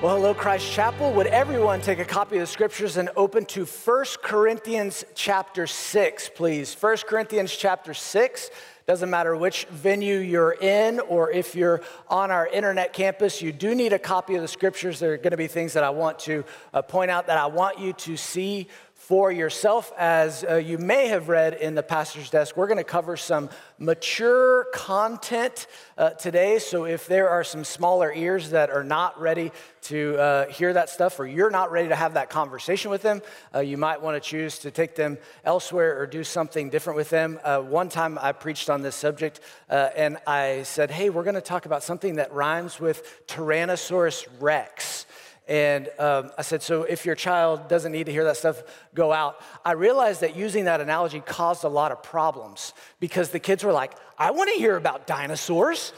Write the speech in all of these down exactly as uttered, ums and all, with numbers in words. Well, hello, Christ Chapel. Would everyone take a copy of the scriptures and open to First Corinthians chapter six, please? First Corinthians chapter six. Doesn't matter which venue you're in or if you're on our internet campus, you do need a copy of the scriptures. There are going to be things that I want to uh, point out that I want you to see for yourself. As uh, you may have read in the pastor's desk, we're going to cover some mature content uh, today. So if there are some smaller ears that are not ready to uh, hear that stuff, or you're not ready to have that conversation with them, uh, you might want to choose to take them elsewhere or do something different with them. Uh, one time I preached on this subject uh, and I said, hey, we're going to talk about something that rhymes with Tyrannosaurus Rex. And um, I said, so if your child doesn't need to hear that stuff, go out. I realized that using that analogy caused a lot of problems because the kids were like, I want to hear about dinosaurs.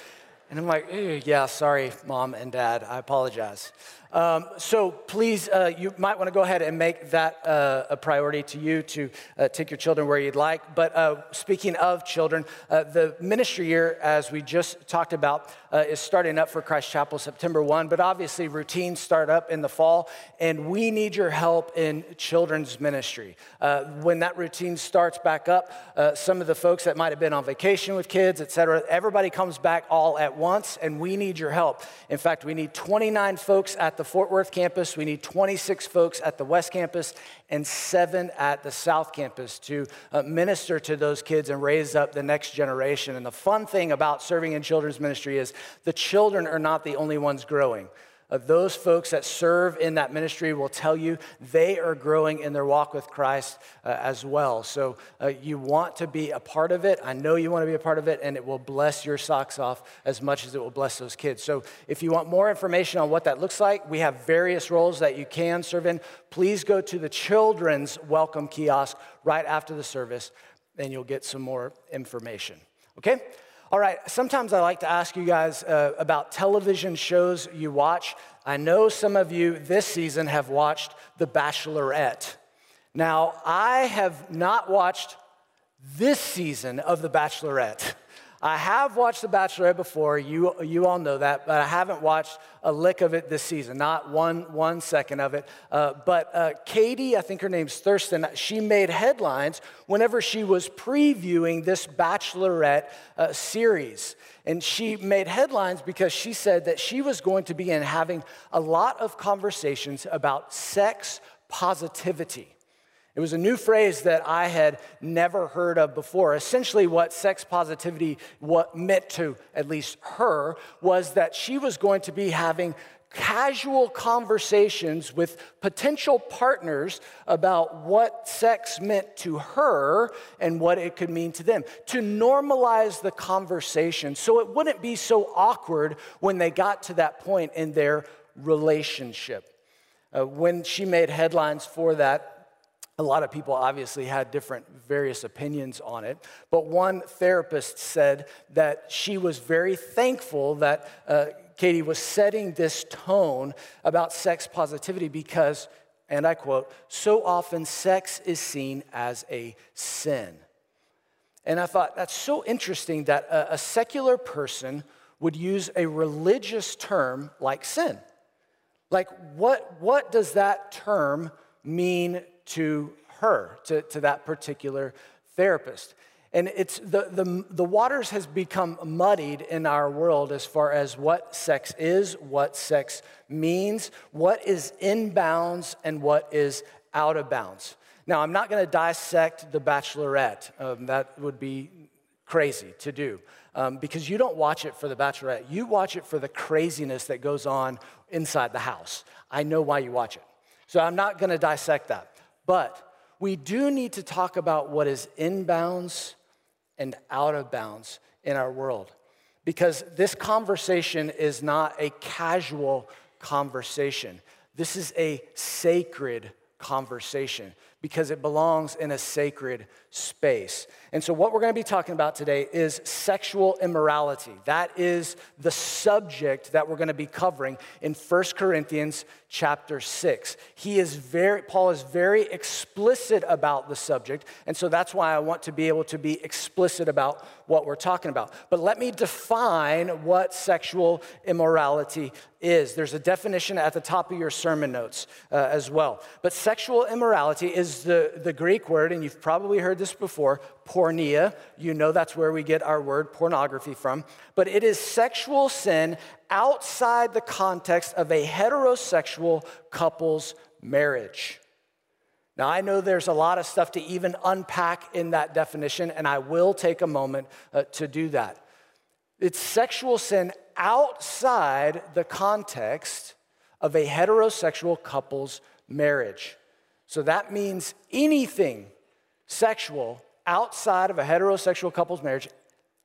And I'm like, yeah, sorry, mom and dad, I apologize. Um, so please, uh, you might want to go ahead and make that uh, a priority to you to uh, take your children where you'd like. But uh, speaking of children, uh, the ministry year, as we just talked about, uh, is starting up for Christ Chapel September first. But obviously, routines start up in the fall, and we need your help in children's ministry. Uh, when that routine starts back up, uh, some of the folks that might have been on vacation with kids, et cetera, everybody comes back all at once, and we need your help. In fact, we need twenty-nine folks at the the Fort Worth campus, we need twenty-six folks at the West campus and seven at the South campus to uh, minister to those kids and raise up the next generation. And the fun thing about serving in children's ministry is the children are not the only ones growing. Uh, those folks that serve in that ministry will tell you they are growing in their walk with Christ uh, as well. So uh, you want to be a part of it. I know you want to be a part of it, and it will bless your socks off as much as it will bless those kids. So if you want more information on what that looks like, we have various roles that you can serve in. Please go to the children's welcome kiosk right after the service, and you'll get some more information, okay? All right, sometimes I like to ask you guys uh, about television shows you watch. I know some of you this season have watched The Bachelorette. Now, I have not watched this season of The Bachelorette. I have watched The Bachelorette before, you, you all know that, but I haven't watched a lick of it this season, not one, one second of it. Uh, but uh, Katie, I think her name's Thurston, she made headlines whenever she was previewing this Bachelorette uh, series. And she made headlines because she said that she was going to begin having a lot of conversations about sex positivity. It was a new phrase that I had never heard of before. Essentially, what sex positivity what meant to, at least her, was that she was going to be having casual conversations with potential partners about what sex meant to her and what it could mean to them, to normalize the conversation so it wouldn't be so awkward when they got to that point in their relationship. Uh, when she made headlines for that, a lot of people obviously had different various opinions on it, but one therapist said that she was very thankful that uh, Katie was setting this tone about sex positivity because, and I quote, so often sex is seen as a sin. And I thought, that's so interesting that a, a secular person would use a religious term like sin. Like, what, what does that term mean to her, to, to that particular therapist? And it's the, the, the waters has become muddied in our world as far as what sex is, what sex means, what is in bounds, and what is out of bounds. Now, I'm not going to dissect The Bachelorette. Um, that would be crazy to do um, because you don't watch it for The Bachelorette. You watch it for the craziness that goes on inside the house. I know why you watch it. So I'm not going to dissect that. But we do need to talk about what is in bounds and out of bounds in our world, because this conversation is not a casual conversation. This is a sacred conversation. because it belongs in a sacred space. And so what we're going to be talking about today is sexual immorality. That is the subject that we're going to be covering in First Corinthians chapter six. He is very, Paul is very explicit about the subject, and so that's why I want to be able to be explicit about what we're talking about. But let me define what sexual immorality is. There's a definition at the top of your sermon notes uh, as well. But sexual immorality is the, the Greek word, and you've probably heard this before, porneia. You know that's where we get our word pornography from. But it is sexual sin outside the context of a heterosexual couple's marriage. Now, I know there's a lot of stuff to even unpack in that definition, and I will take a moment uh, to do that. It's sexual sin outside the context of a heterosexual couple's marriage. So that means anything sexual outside of a heterosexual couple's marriage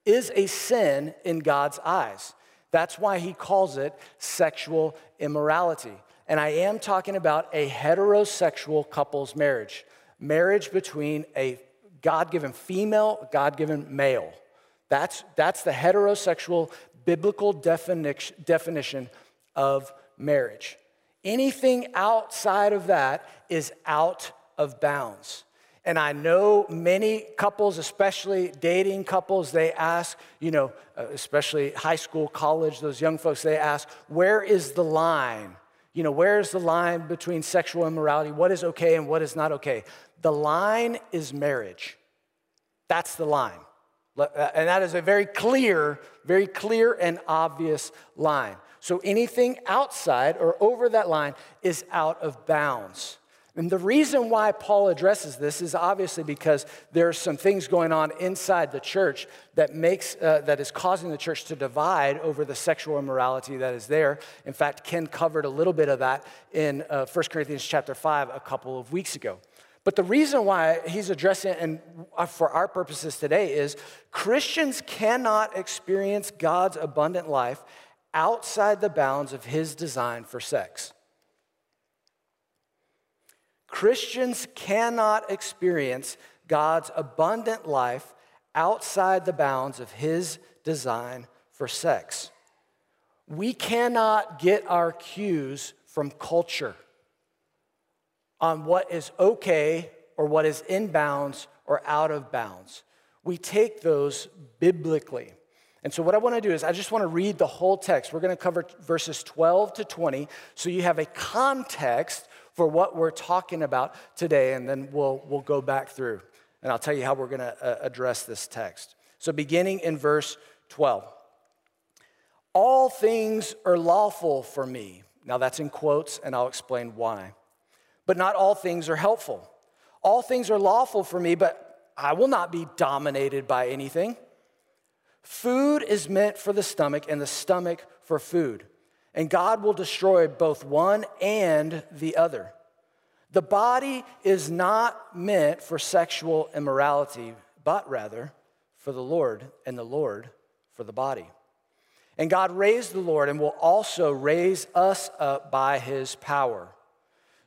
is a sin in God's eyes. That's why he calls it sexual immorality. And I am talking about a heterosexual couple's marriage, marriage between a God-given female, God-given male. That's, that's the heterosexual biblical definition, definition of marriage. Anything outside of that is out of bounds. And I know many couples, especially dating couples, they ask, you know, especially high school, college, those young folks, they ask, where is the line? You know, where is the line between sexual immorality? What is okay and what is not okay? The line is marriage. That's the line. And that is a very clear, very clear and obvious line. So anything outside or over that line is out of bounds. And the reason why Paul addresses this is obviously because there are some things going on inside the church that makes uh, that is causing the church to divide over the sexual immorality that is there. In fact, Ken covered a little bit of that in uh, First Corinthians chapter five a couple of weeks ago. But the reason why he's addressing it, and for our purposes today, is Christians cannot experience God's abundant life outside the bounds of his design for sex. Christians cannot experience God's abundant life outside the bounds of his design for sex. We cannot get our cues from culture on what is okay or what is in bounds or out of bounds. We take those biblically. And so what I want to do is I just want to read the whole text. We're going to cover verses twelve to twenty so you have a context for what we're talking about today, and then we'll, we'll go back through. And I'll tell you how we're going to uh, address this text. So beginning in verse twelve. All things are lawful for me. Now that's in quotes, and I'll explain why. But not all things are helpful. All things are lawful for me, but I will not be dominated by anything. Food is meant for the stomach, and the stomach for food. And God will destroy both one and the other. The body is not meant for sexual immorality, but rather for the Lord, and the Lord for the body. And God raised the Lord and will also raise us up by his power.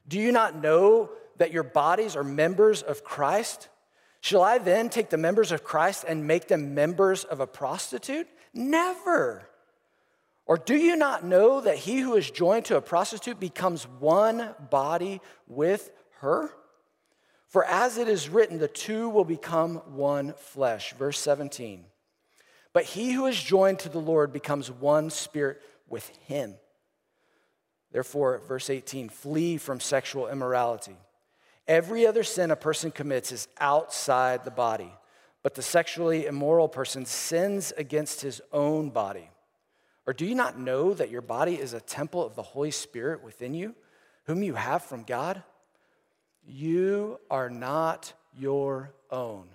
Do you not know that your bodies are members of Christ? Shall I then take the members of Christ and make them members of a prostitute? Never. Or do you not know that he who is joined to a prostitute becomes one body with her? For as it is written, the two will become one flesh. Verse seventeen. But he who is joined to the Lord becomes one spirit with him. Therefore, verse eighteen, flee from sexual immorality. Every other sin a person commits is outside the body, but the sexually immoral person sins against his own body. Or do you not know that your body is a temple of the Holy Spirit within you, whom you have from God? You are not your own,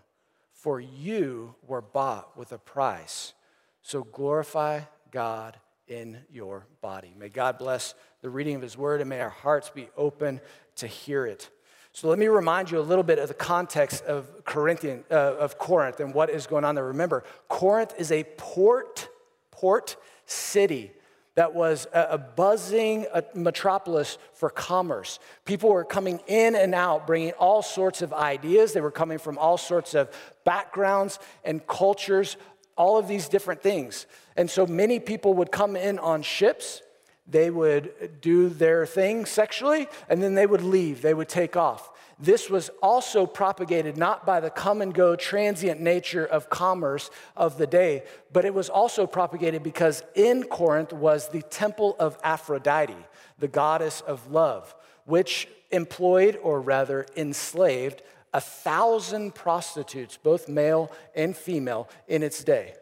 for you were bought with a price. So glorify God in your body. May God bless the reading of his word, and may our hearts be open to hear it. So let me remind you a little bit of the context of, Corinthian, uh, of Corinth and what is going on there. Remember, Corinth is a port, port city. that was a buzzing metropolis for commerce. People were coming in and out, bringing all sorts of ideas. They were coming from all sorts of backgrounds and cultures, all of these different things. And so many people would come in on ships. They would do their thing sexually, and then they would leave. They would take off. This was also propagated not by the come-and-go transient nature of commerce of the day, but it was also propagated because in Corinth was the temple of Aphrodite, the goddess of love, which employed, or rather enslaved, a thousand prostitutes, both male and female, in its day.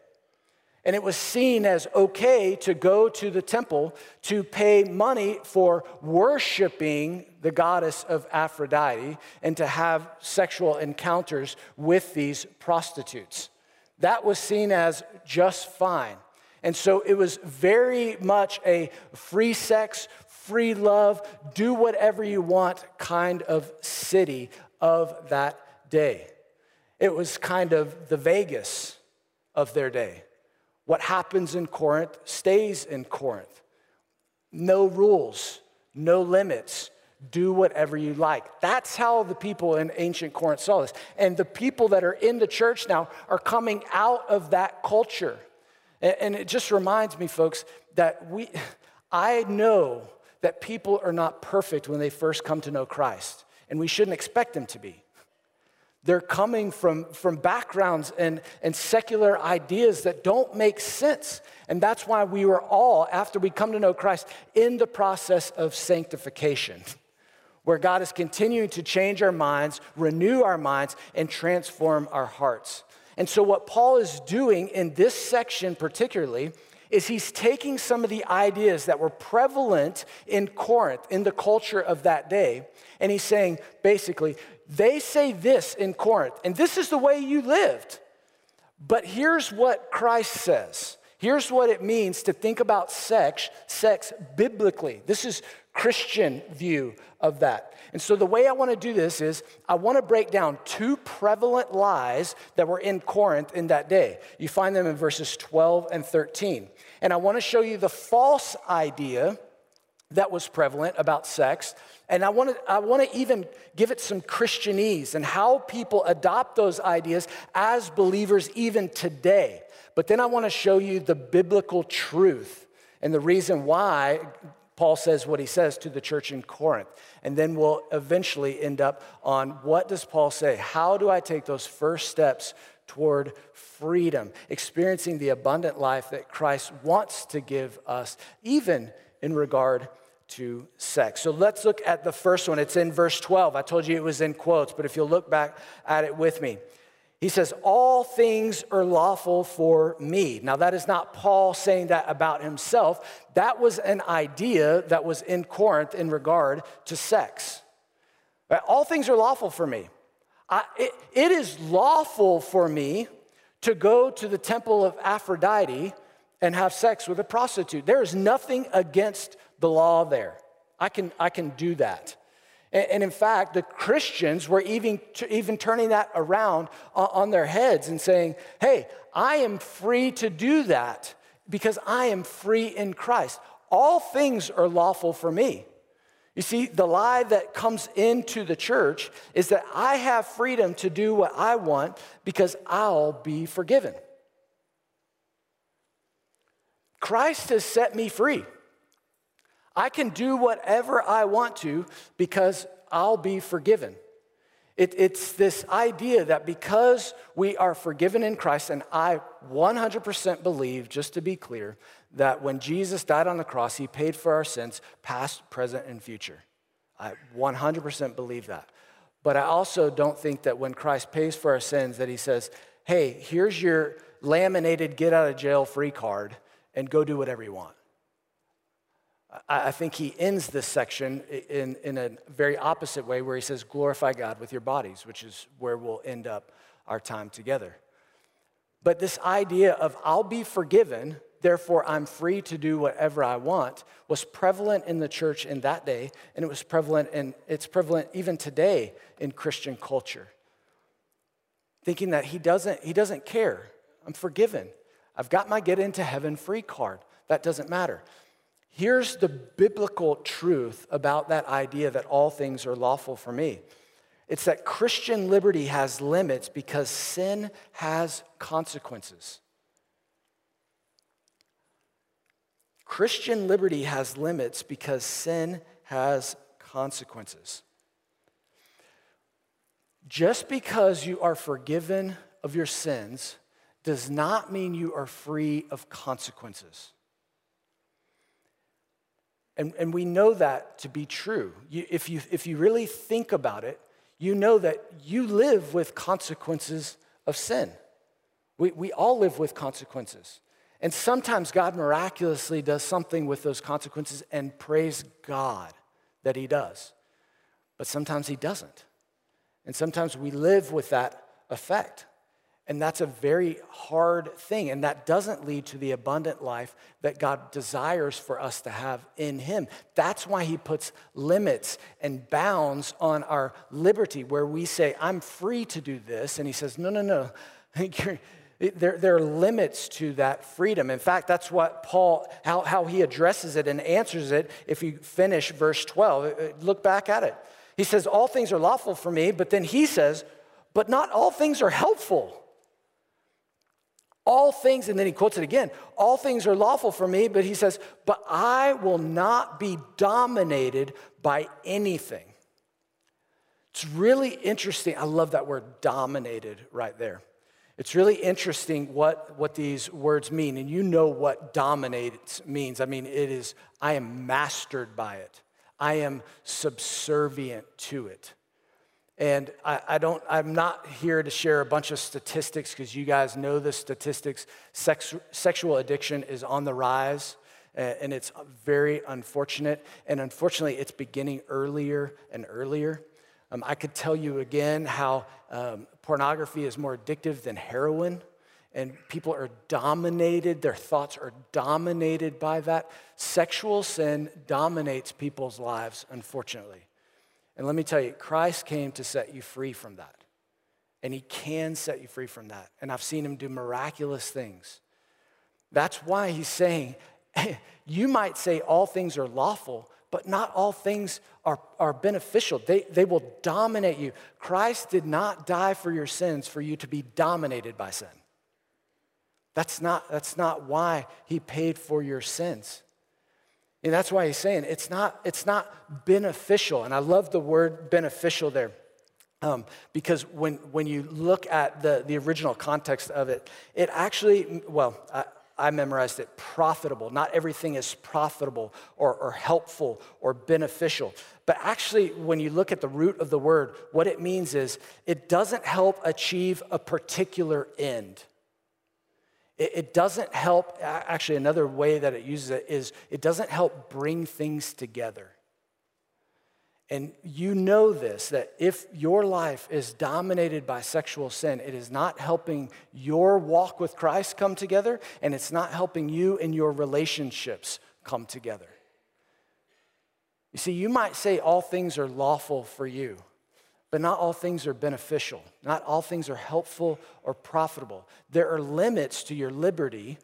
And it was seen as okay to go to the temple to pay money for worshiping the goddess of Aphrodite and to have sexual encounters with these prostitutes. That was seen as just fine. And so it was very much a free sex, free love, do whatever you want kind of city of that day. It was kind of the Vegas of their day. What happens in Corinth stays in Corinth. No rules, no limits. Do whatever you like. That's how the people in ancient Corinth saw this. And the people that are in the church now are coming out of that culture. And it just reminds me, folks, that we, I know that people are not perfect when they first come to know Christ. And we shouldn't expect them to be. They're coming from, from backgrounds and, and secular ideas that don't make sense. And that's why we were all, after we come to know Christ, in the process of sanctification, where God is continuing to change our minds, renew our minds, and transform our hearts. And so what Paul is doing in this section particularly is he's taking some of the ideas that were prevalent in Corinth, in the culture of that day, and he's saying, basically, they say this in Corinth, and this is the way you lived, but here's what Christ says. Here's what it means to think about sex, sex biblically. This is Christian view of that. And so the way I want to do this is I want to break down two prevalent lies that were in Corinth in that day. You find them in verses twelve and thirteen. And I want to show you the false idea that was prevalent about sex. And I want to, I want to even give it some Christianese and how people adopt those ideas as believers even today. But then I want to show you the biblical truth and the reason why Paul says what he says to the church in Corinth. And then we'll eventually end up on what does Paul say? How do I take those first steps toward freedom, experiencing the abundant life that Christ wants to give us, even in regard to sex? So let's look at the first one. It's in verse twelve. I told you it was in quotes, but if you'll look back at it with me. He says, all things are lawful for me. Now, that is not Paul saying that about himself. That was an idea that was in Corinth in regard to sex. All things are lawful for me. I, it, it is lawful for me to go to the temple of Aphrodite and have sex with a prostitute. There is nothing against the law there. I can, I can do that. And in fact, the Christians were even, even turning that around on their heads and saying, hey, I am free to do that because I am free in Christ. All things are lawful for me. You see, the lie that comes into the church is that I have freedom to do what I want because I'll be forgiven. Christ has set me free. I can do whatever I want to because I'll be forgiven. It, it's this idea that because we are forgiven in Christ, and I one hundred percent believe, just to be clear, that when Jesus died on the cross, he paid for our sins, past, present, and future. I one hundred percent believe that. But I also don't think that when Christ pays for our sins that he says, hey, here's your laminated get-out-of-jail-free card, and go do whatever you want. I think he ends this section in, in a very opposite way where he says, glorify God with your bodies, which is where we'll end up our time together. But this idea of I'll be forgiven, therefore I'm free to do whatever I want, was prevalent in the church in that day, and it was prevalent, and it's prevalent even today in Christian culture. Thinking that he doesn't, he doesn't care. I'm forgiven. I've got my get into heaven free card. That doesn't matter. Here's the biblical truth about that idea that all things are lawful for me. It's that Christian liberty has limits because sin has consequences. Christian liberty has limits because sin has consequences. Just because you are forgiven of your sins does not mean you are free of consequences. And, and we know that to be true. You, if, you, if you really think about it, you know that you live with consequences of sin. We, we all live with consequences. And sometimes God miraculously does something with those consequences, and praise God that he does. But sometimes he doesn't. And sometimes we live with that effect. And that's a very hard thing. And that doesn't lead to the abundant life that God desires for us to have in him. That's why he puts limits and bounds on our liberty, where we say, I'm free to do this. And he says, no, no, no. There, there are limits to that freedom. In fact, that's what Paul, how, how he addresses it and answers it. If you finish verse twelve, look back at it. He says, all things are lawful for me, but then he says, but not all things are helpful. All things, and then he quotes it again, all things are lawful for me, but he says, but I will not be dominated by anything. It's really interesting. I love that word dominated right there. It's really interesting what, what these words mean, and you know what dominates means. I mean, it is, I am mastered by it. I am subservient to it. And I, I don't, I'm not here to share a bunch of statistics because you guys know the statistics. Sex, sexual addiction is on the rise, and it's very unfortunate. And unfortunately, it's beginning earlier and earlier. Um, I could tell you again how um, pornography is more addictive than heroin, and people are dominated, their thoughts are dominated by that. Sexual sin dominates people's lives, unfortunately. And let me tell you, Christ came to set you free from that, and he can set you free from that. And I've seen him do miraculous things. That's why he's saying, you might say all things are lawful, but not all things are, are beneficial. They, they will dominate you. Christ did not die for your sins for you to be dominated by sin. That's not, that's not why he paid for your sins. And that's why he's saying it's not, it's not beneficial. And I love the word beneficial there. Um, because when, when you look at the, the original context of it, it actually, well, I, I memorized it, profitable. Not everything is profitable or, or helpful or beneficial. But actually, when you look at the root of the word, what it means is it doesn't help achieve a particular end. It, it doesn't help, actually another way that it uses it is it doesn't help bring things together. And you know this, that if your life is dominated by sexual sin, it is not helping your walk with Christ come together, and it's not helping you and your relationships come together. You see, you might say all things are lawful for you, but not all things are beneficial. Not all things are helpful or profitable. There are limits to your liberty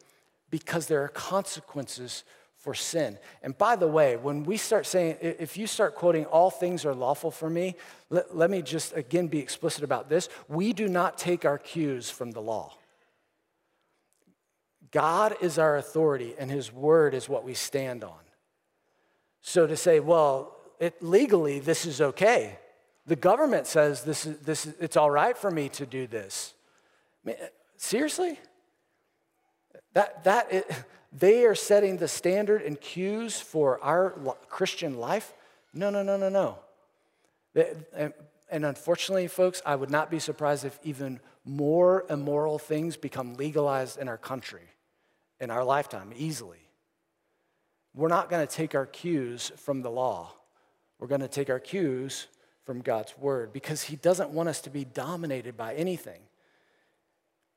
because there are consequences for sin. And by the way, when we start saying, if you start quoting all things are lawful for me, let, let me just again be explicit about this. We do not take our cues from the law. God is our authority, and his word is what we stand on. So to say, well, it, legally this is okay. The government says this is this is, it's all right for me to do this. I mean, seriously? That that it, they are setting the standard and cues for our Christian life? No, no, no, no, no. And unfortunately, folks, I would not be surprised if even more immoral things become legalized in our country, in our lifetime, easily. We're not going to take our cues from the law. We're going to take our cues from God's word, because he doesn't want us to be dominated by anything.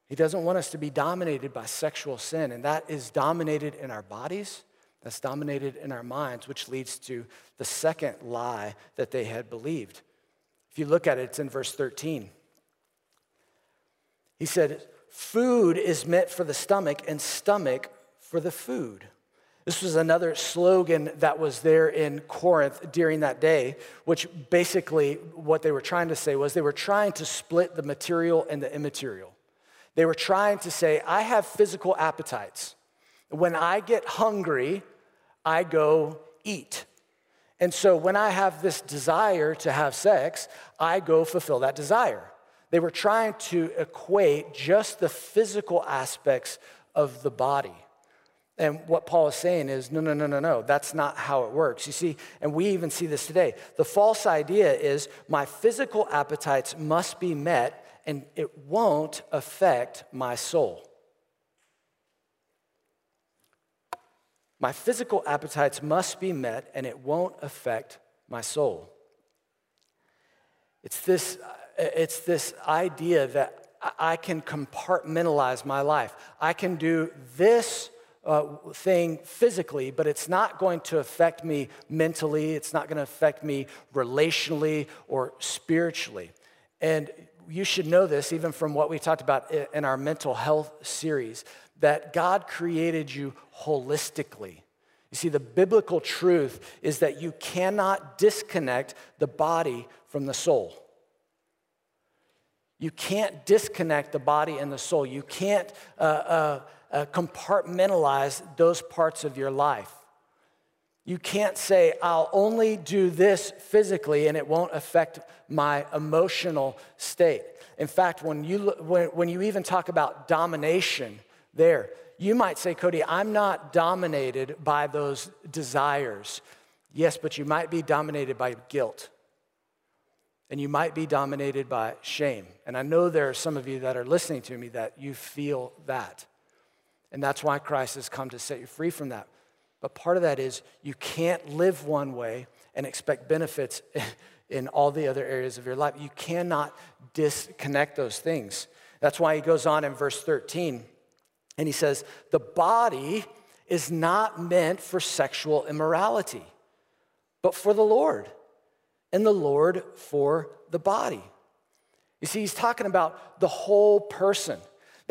He doesn't want us to be dominated by sexual sin, and that is dominated in our bodies, that's dominated in our minds, which leads to the second lie that they had believed. If you look at it, it's in verse thirteen. He said, food is meant for the stomach, and stomach for the food. This was another slogan that was there in Corinth during that day, which basically what they were trying to say was they were trying to split the material and the immaterial. They were trying to say, I have physical appetites. When I get hungry, I go eat. And so when I have this desire to have sex, I go fulfill that desire. They were trying to equate just the physical aspects of the body. And what Paul is saying is, no, no, no, no, no. That's not how it works. You see, and we even see this today. The false idea is my physical appetites must be met and it won't affect my soul. My physical appetites must be met and it won't affect my soul. It's this, it's this idea that I can compartmentalize my life. I can do this Uh, thing physically, but it's not going to affect me mentally. It's not going to affect me relationally or spiritually. And you should know this even from what we talked about in our mental health series, that God created you holistically. You see, the biblical truth is that you cannot disconnect the body from the soul. You can't disconnect the body and the soul. You can't uh, uh, Uh, compartmentalize those parts of your life. You can't say, I'll only do this physically and it won't affect my emotional state. In fact, when you, when, when you even talk about domination there, you might say, Cody, I'm not dominated by those desires. Yes, but you might be dominated by guilt. And you might be dominated by shame. And I know there are some of you that are listening to me that you feel that. And that's why Christ has come to set you free from that. But part of that is you can't live one way and expect benefits in all the other areas of your life. You cannot disconnect those things. That's why he goes on in verse thirteen, and he says, the body is not meant for sexual immorality, but for the Lord, and the Lord for the body. You see, he's talking about the whole person.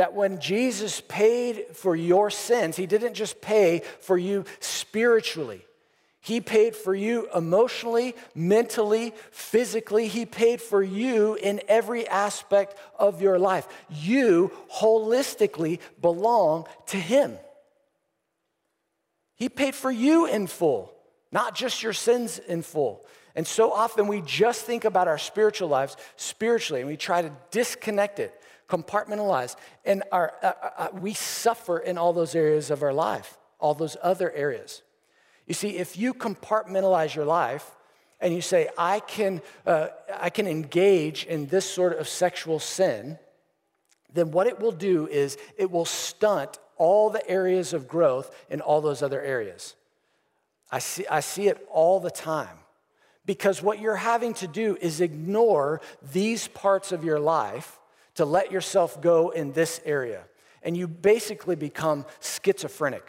That when Jesus paid for your sins, he didn't just pay for you spiritually. He paid for you emotionally, mentally, physically. He paid for you in every aspect of your life. You holistically belong to him. He paid for you in full, not just your sins in full. And so often we just think about our spiritual lives spiritually, and we try to disconnect it. Compartmentalized, and our, uh, uh, we suffer in all those areas of our life, all those other areas. You see, if you compartmentalize your life and you say, I can, uh, I can engage in this sort of sexual sin, then what it will do is it will stunt all the areas of growth in all those other areas. I see, I see it all the time, because what you're having to do is ignore these parts of your life to let yourself go in this area. And you basically become schizophrenic.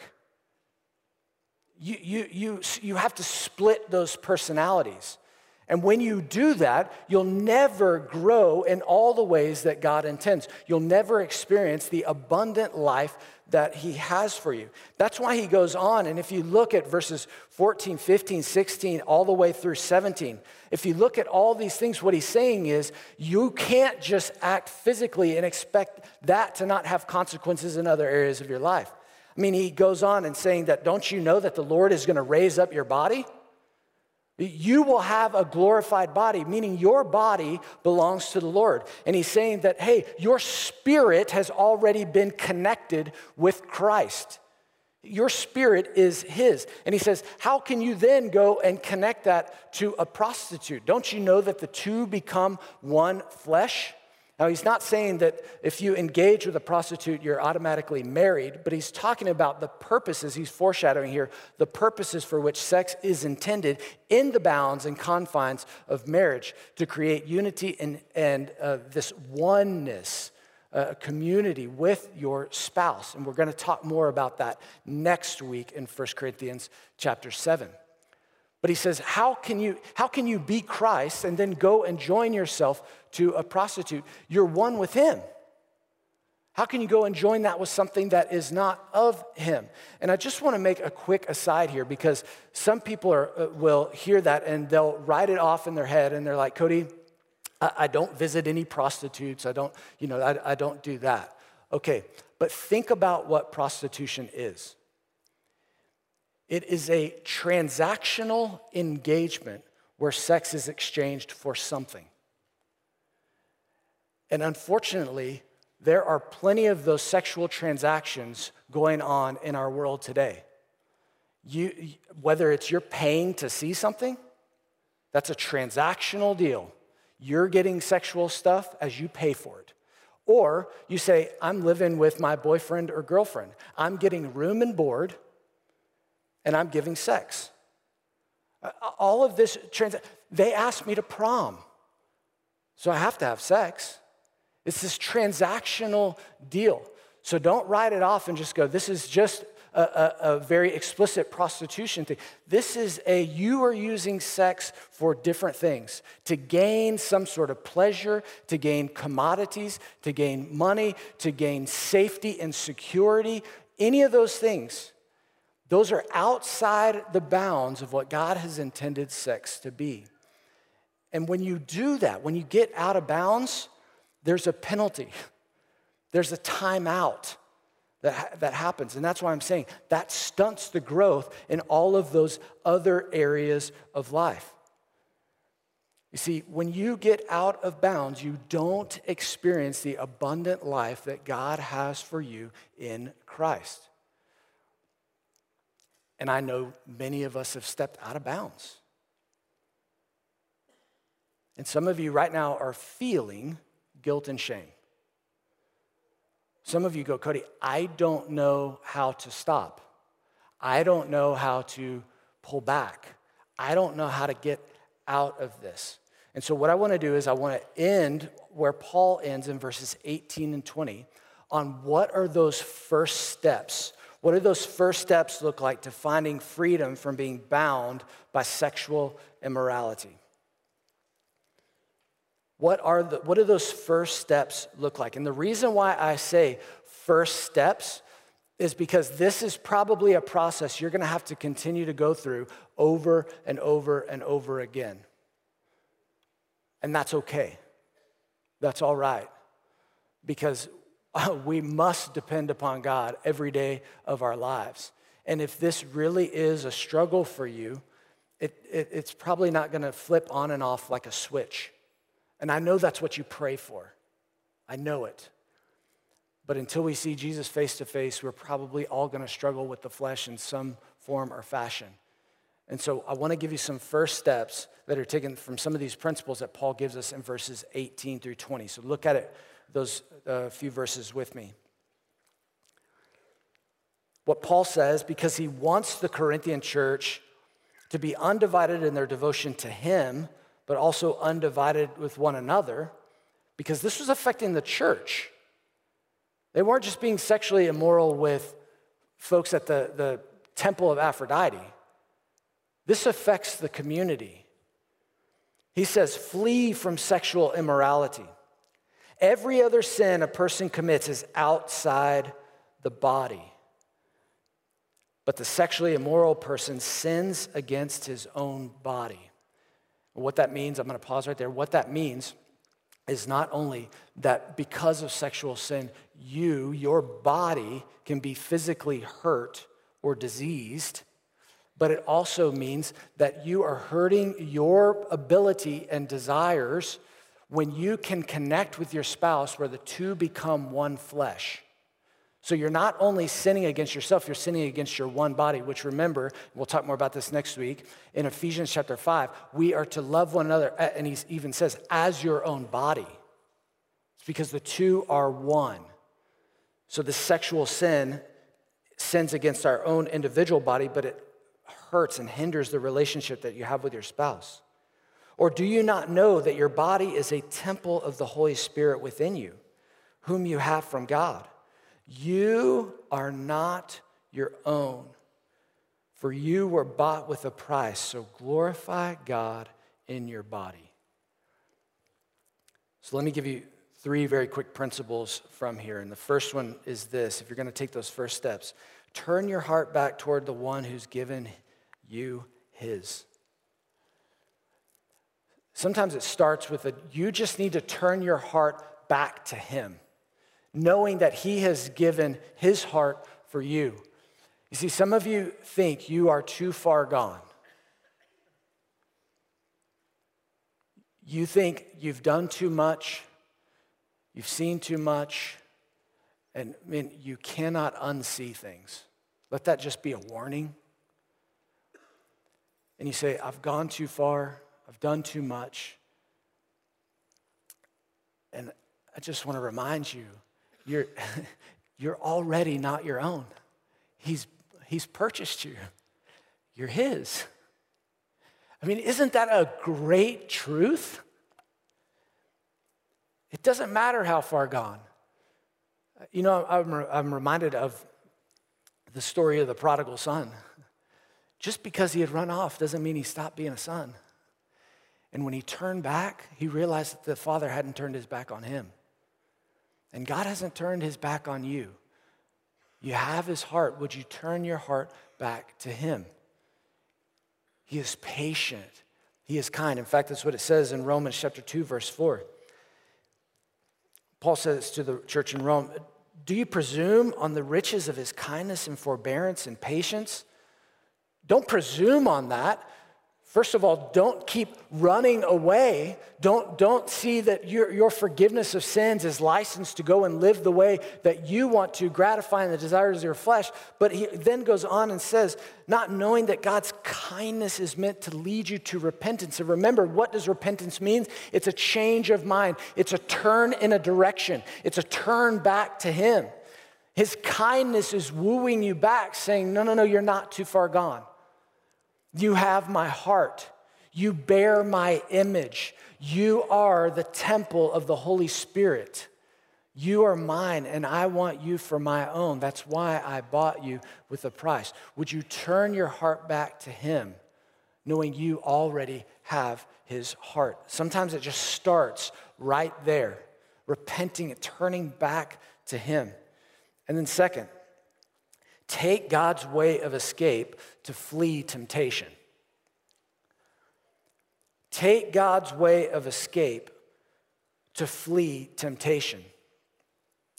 You, you, you, you have to split those personalities. And when you do that, you'll never grow in all the ways that God intends. You'll never experience the abundant life that he has for you. That's why he goes on, and if you look at verses fourteen, fifteen, sixteen, all the way through seventeen, if you look at all these things, what he's saying is you can't just act physically and expect that to not have consequences in other areas of your life. I mean, he goes on and saying that, don't you know that the Lord is going to raise up your body? You will have a glorified body, meaning your body belongs to the Lord. And he's saying that, hey, your spirit has already been connected with Christ. Your spirit is his. And he says, how can you then go and connect that to a prostitute? Don't you know that the two become one flesh? Now, he's not saying that if you engage with a prostitute, you're automatically married, but he's talking about the purposes, he's foreshadowing here, the purposes for which sex is intended in the bounds and confines of marriage to create unity and, and uh, this oneness, uh, community with your spouse. And we're going to talk more about that next week in First Corinthians chapter seven. But he says, how can you, how can you be Christ and then go and join yourself to a prostitute? You're one with him. How can you go and join that with something that is not of him? And I just want to make a quick aside here, because some people are, will hear that and they'll write it off in their head, and they're like, Cody, I, I don't visit any prostitutes. I don't, you know, I, I don't do that. Okay, but think about what prostitution is. It is a transactional engagement where sex is exchanged for something. And unfortunately, there are plenty of those sexual transactions going on in our world today. You, whether it's you're paying to see something, that's a transactional deal. You're getting sexual stuff as you pay for it. Or you say, I'm living with my boyfriend or girlfriend. I'm getting room and board, and I'm giving sex. All of this, trans- they asked me to prom, so I have to have sex. It's this transactional deal. So don't write it off and just go, this is just a, a, a very explicit prostitution thing. This is a, you are using sex for different things, to gain some sort of pleasure, to gain commodities, to gain money, to gain safety and security, any of those things. Those are outside the bounds of what God has intended sex to be. And when you do that, when you get out of bounds, there's a penalty. There's a timeout that, ha- that happens. And that's why I'm saying that stunts the growth in all of those other areas of life. You see, when you get out of bounds, you don't experience the abundant life that God has for you in Christ. And I know many of us have stepped out of bounds. And some of you right now are feeling guilt and shame. Some of you go, Cody, I don't know how to stop. I don't know how to pull back. I don't know how to get out of this. And so what I want to do is I want to end where Paul ends in verses eighteen and twenty on what are those first steps. What do those first steps look like to finding freedom from being bound by sexual immorality? What are the, what do those first steps look like? And the reason why I say first steps is because this is probably a process you're going to have to continue to go through over and over and over again. And that's okay. That's all right. Because we must depend upon God every day of our lives. And if this really is a struggle for you, it, it, it's probably not going to flip on and off like a switch. And I know that's what you pray for. I know it. But until we see Jesus face to face, we're probably all going to struggle with the flesh in some form or fashion. And so I want to give you some first steps that are taken from some of these principles that Paul gives us in verses eighteen through twenty. So look at it, those uh, few verses with me. What Paul says, because he wants the Corinthian church to be undivided in their devotion to him, but also undivided with one another, because this was affecting the church. They weren't just being sexually immoral with folks at the, the temple of Aphrodite. This affects the community. He says, flee from sexual immorality. Every other sin a person commits is outside the body, but the sexually immoral person sins against his own body. What that means, I'm going to pause right there. What that means is not only that because of sexual sin, you, your body can be physically hurt or diseased, but it also means that you are hurting your ability and desires when you can connect with your spouse where the two become one flesh. So you're not only sinning against yourself, you're sinning against your one body, which remember, we'll talk more about this next week, in Ephesians chapter five, we are to love one another, and he even says, as your own body. It's because the two are one. So the sexual sin sins against our own individual body, but it hurts and hinders the relationship that you have with your spouse. Or do you not know that your body is a temple of the Holy Spirit within you, whom you have from God? You are not your own, for you were bought with a price, so glorify God in your body. So let me give you three very quick principles from here. And the first one is this: if you're going to take those first steps, turn your heart back toward the one who's given you his. Sometimes it starts with a, you just need to turn your heart back to him, knowing that he has given his heart for you. You see, some of you think you are too far gone. You think you've done too much, you've seen too much, and I mean, you cannot unsee things. Let that just be a warning. And you say, I've gone too far, I've done too much. And I just want to remind you, you're, you're already not your own. He's, he's purchased you. You're his. I mean, isn't that a great truth? It doesn't matter how far gone. You know, I'm, I'm reminded of the story of the prodigal son. Just because he had run off doesn't mean he stopped being a son. And when he turned back, he realized that the father hadn't turned his back on him. And God hasn't turned his back on you. You have his heart. Would you turn your heart back to him? He is patient. He is kind. In fact, that's what it says in Romans chapter two, verse four. Paul says to the church in Rome, do you presume on the riches of his kindness and forbearance and patience? Don't presume on that. First of all, don't keep running away. Don't, don't see that your, your forgiveness of sins is licensed to go and live the way that you want to, gratifying the desires of your flesh. But he then goes on and says, not knowing that God's kindness is meant to lead you to repentance. And remember, what does repentance mean? It's a change of mind. It's a turn in a direction. It's a turn back to him. His kindness is wooing you back, saying, no, no, no, you're not too far gone. You have my heart. You bear my image. You are the temple of the Holy Spirit. You are mine, and I want you for my own. That's why I bought you with a price. Would you turn your heart back to him, knowing you already have his heart? Sometimes it just starts right there, repenting and turning back to him. And then second, take God's way of escape to flee temptation. Take God's way of escape to flee temptation.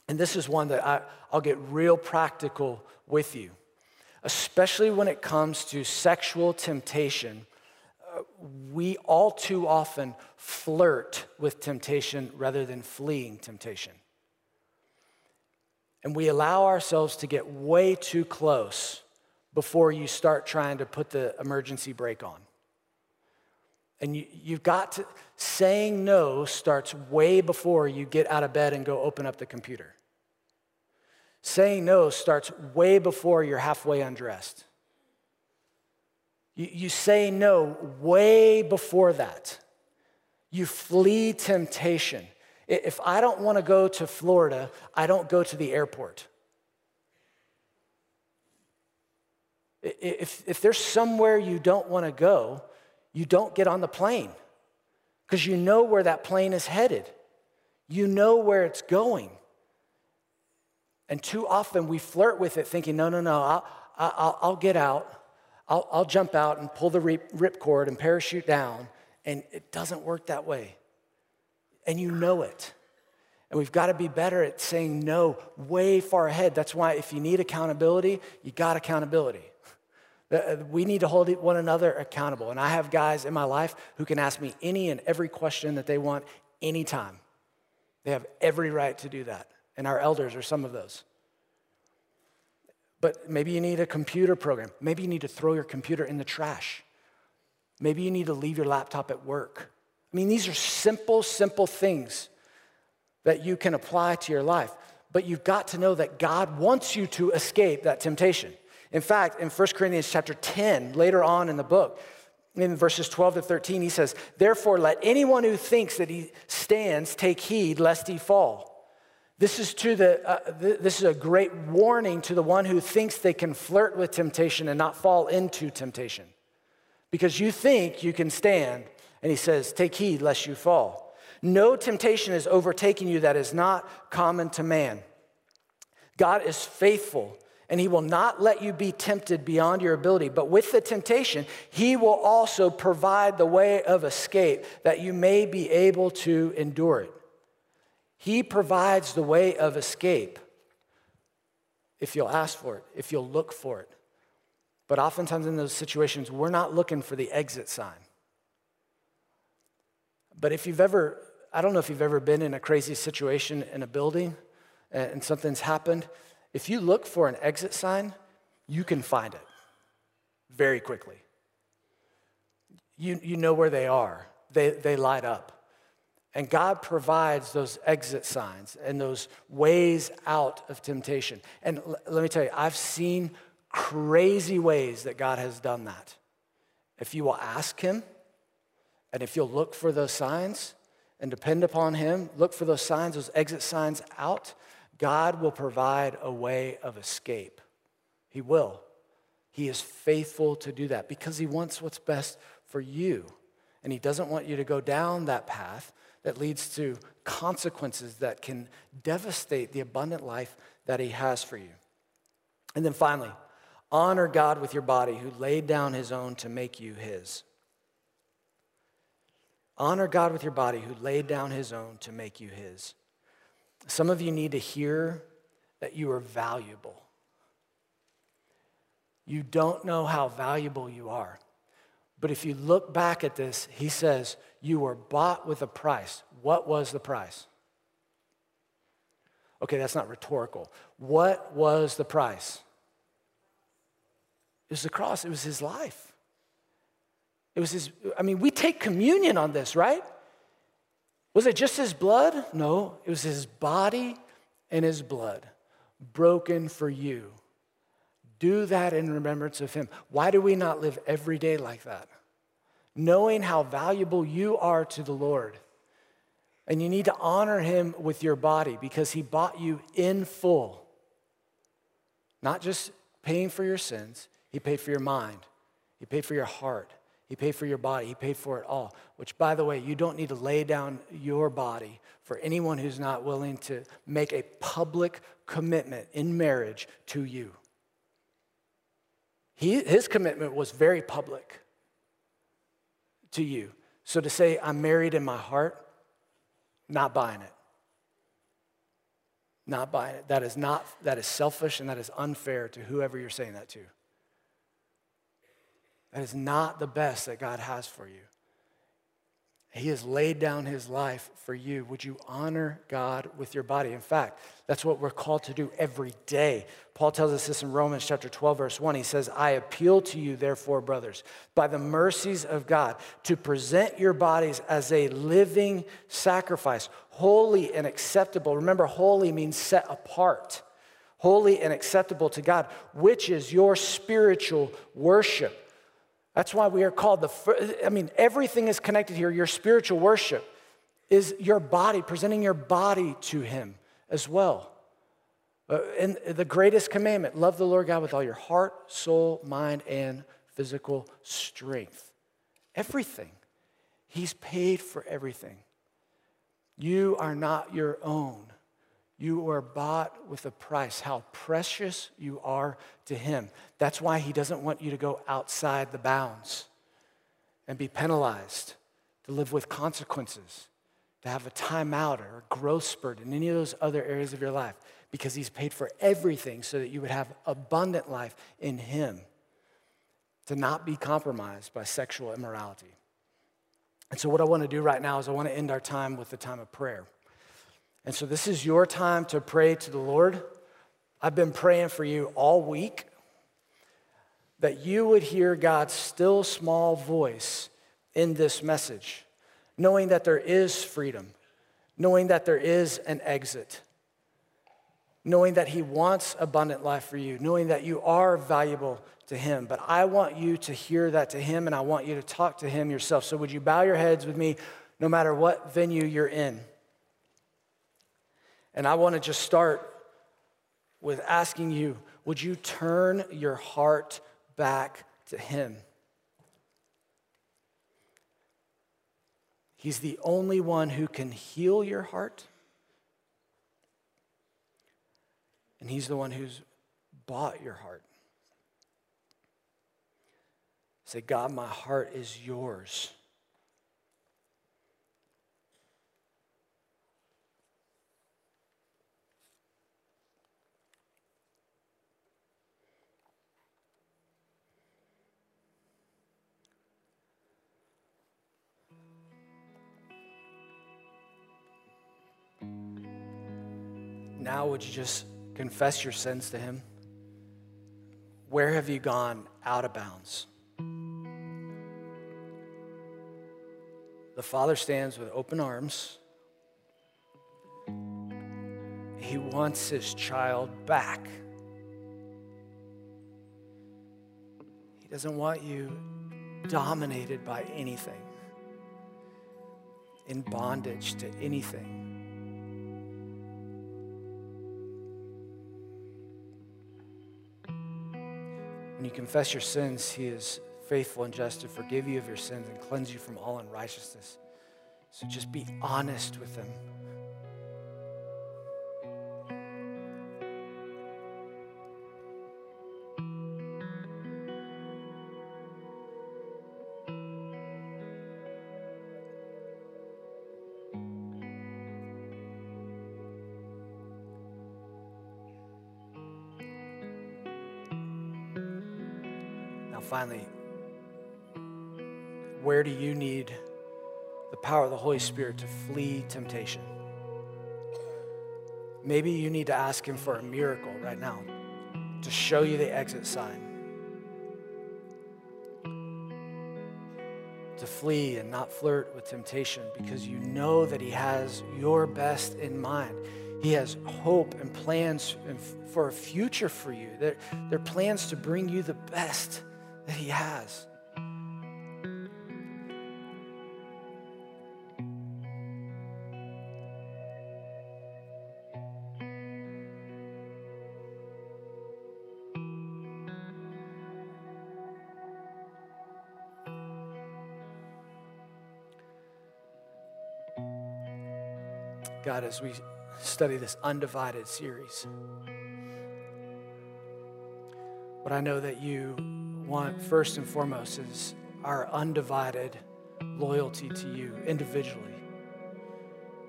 And this is one that I, I'll get real practical with you, especially when it comes to sexual temptation. Uh, we all too often flirt with temptation rather than fleeing temptation. And we allow ourselves to get way too close before you start trying to put the emergency brake on. And you, you've got to, saying no starts way before you get out of bed and go open up the computer. Saying no starts way before you're halfway undressed. You, you say no way before that. You flee temptation. If I don't want to go to Florida, I don't go to the airport. If, if there's somewhere you don't want to go, you don't get on the plane because you know where that plane is headed. You know where it's going. And too often we flirt with it thinking, no, no, no, I'll, I'll, I'll get out. I'll, I'll jump out and pull the ripcord and parachute down. And it doesn't work that way. And you know it. And we've got to be better at saying no way far ahead. That's why if you need accountability, you got accountability. We need to hold one another accountable. And I have guys in my life who can ask me any and every question that they want anytime. They have every right to do that. And our elders are some of those. But maybe you need a computer program. Maybe you need to throw your computer in the trash. Maybe you need to leave your laptop at work. I mean, these are simple, simple things that you can apply to your life. But you've got to know that God wants you to escape that temptation. In fact, in First Corinthians chapter ten, later on in the book, in verses twelve to thirteen, he says, therefore, let anyone who thinks that he stands take heed lest he fall. This is, to the, uh, th- this is a great warning to the one who thinks they can flirt with temptation and not fall into temptation. Because you think you can stand. And he says, take heed lest you fall. No temptation is overtaking you that is not common to man. God is faithful, and he will not let you be tempted beyond your ability. But with the temptation, he will also provide the way of escape that you may be able to endure it. He provides the way of escape if you'll ask for it, if you'll look for it. But oftentimes in those situations, we're not looking for the exit sign. But if you've ever, I don't know if you've ever been in a crazy situation in a building and something's happened, if you look for an exit sign, you can find it very quickly. You, you know where they are. They, they light up. And God provides those exit signs and those ways out of temptation. And l- let me tell you, I've seen crazy ways that God has done that. If you will ask him, and if you'll look for those signs and depend upon him, look for those signs, those exit signs out, God will provide a way of escape. He will. He is faithful to do that because he wants what's best for you. And he doesn't want you to go down that path that leads to consequences that can devastate the abundant life that he has for you. And then finally, honor God with your body, who laid down his own to make you his. Honor God with your body, who laid down his own to make you his. Some of you need to hear that you are valuable. You don't know how valuable you are. But if you look back at this, he says, you were bought with a price. What was the price? Okay, that's not rhetorical. What was the price? It was the cross. It was his life. It was his, I mean, we take communion on this, right? Was it just his blood? No, it was his body and his blood broken for you. Do that in remembrance of him. Why do we not live every day like that? Knowing how valuable you are to the Lord. And you need to honor him with your body because he bought you in full. Not just paying for your sins. He paid for your mind. He paid for your heart. He paid for your body. He paid for it all, which, by the way, you don't need to lay down your body for anyone who's not willing to make a public commitment in marriage to you. He, his commitment was very public to you. So to say, I'm married in my heart, not buying it. Not buying it. That is not, that is selfish and that is unfair to whoever you're saying that to. That is not the best that God has for you. He has laid down his life for you. Would you honor God with your body? In fact, that's what we're called to do every day. Paul tells us this in Romans chapter twelve, verse one. He says, I appeal to you, therefore, brothers, by the mercies of God, to present your bodies as a living sacrifice, holy and acceptable. Remember, holy means set apart. Holy and acceptable to God, which is your spiritual worship. That's why we are called the, I mean, everything is connected here. Your spiritual worship is your body, presenting your body to him as well. And the greatest commandment, love the Lord God with all your heart, soul, mind, and physical strength. Everything. He's paid for everything. You are not your own. You are bought with a price. How precious you are to him. That's why he doesn't want you to go outside the bounds and be penalized, to live with consequences, to have a timeout or a growth spurt in any of those other areas of your life, because he's paid for everything so that you would have abundant life in him, to not be compromised by sexual immorality. And so what I want to do right now is I want to end our time with a time of prayer. And so this is your time to pray to the Lord. I've been praying for you all week that you would hear God's still small voice in this message, knowing that there is freedom, knowing that there is an exit, knowing that he wants abundant life for you, knowing that you are valuable to him. But I want you to hear that to him, and I want you to talk to him yourself. So would you bow your heads with me no matter what venue you're in? And I want to just start with asking you, would you turn your heart back to him? He's the only one who can heal your heart. And he's the one who's bought your heart. Say, God, my heart is yours. Now would you just confess your sins to him? Where have you gone out of bounds? The Father stands with open arms. He wants his child back. He doesn't want you dominated by anything, in bondage to anything. When you confess your sins, he is faithful and just to forgive you of your sins and cleanse you from all unrighteousness. So just be honest with him. Finally, where do you need the power of the Holy Spirit to flee temptation? Maybe you need to ask him for a miracle right now to show you the exit sign, to flee and not flirt with temptation because you know that he has your best in mind. He has hope and plans for a future for you. They're, they're plans to bring you the best that he has. God, as we study this undivided series, but I know that you want first and foremost is our undivided loyalty to you individually.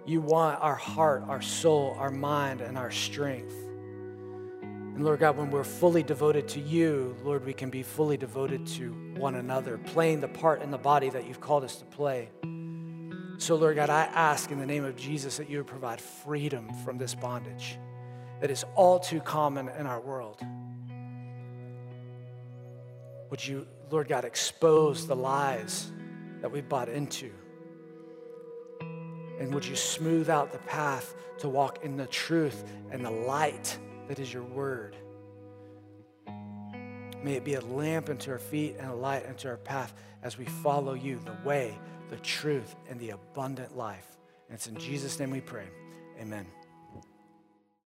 You want our heart, our soul, our mind, and our strength. And Lord God, when we're fully devoted to you, Lord, we can be fully devoted to one another, playing the part in the body that you've called us to play. So Lord God, I ask in the name of Jesus that you would provide freedom from this bondage that is all too common in our world. Would you, Lord God, expose the lies that we've bought into? And would you smooth out the path to walk in the truth and the light that is your word? May it be a lamp unto our feet and a light unto our path as we follow you, the way, the truth, and the abundant life. And it's in Jesus' name we pray. Amen.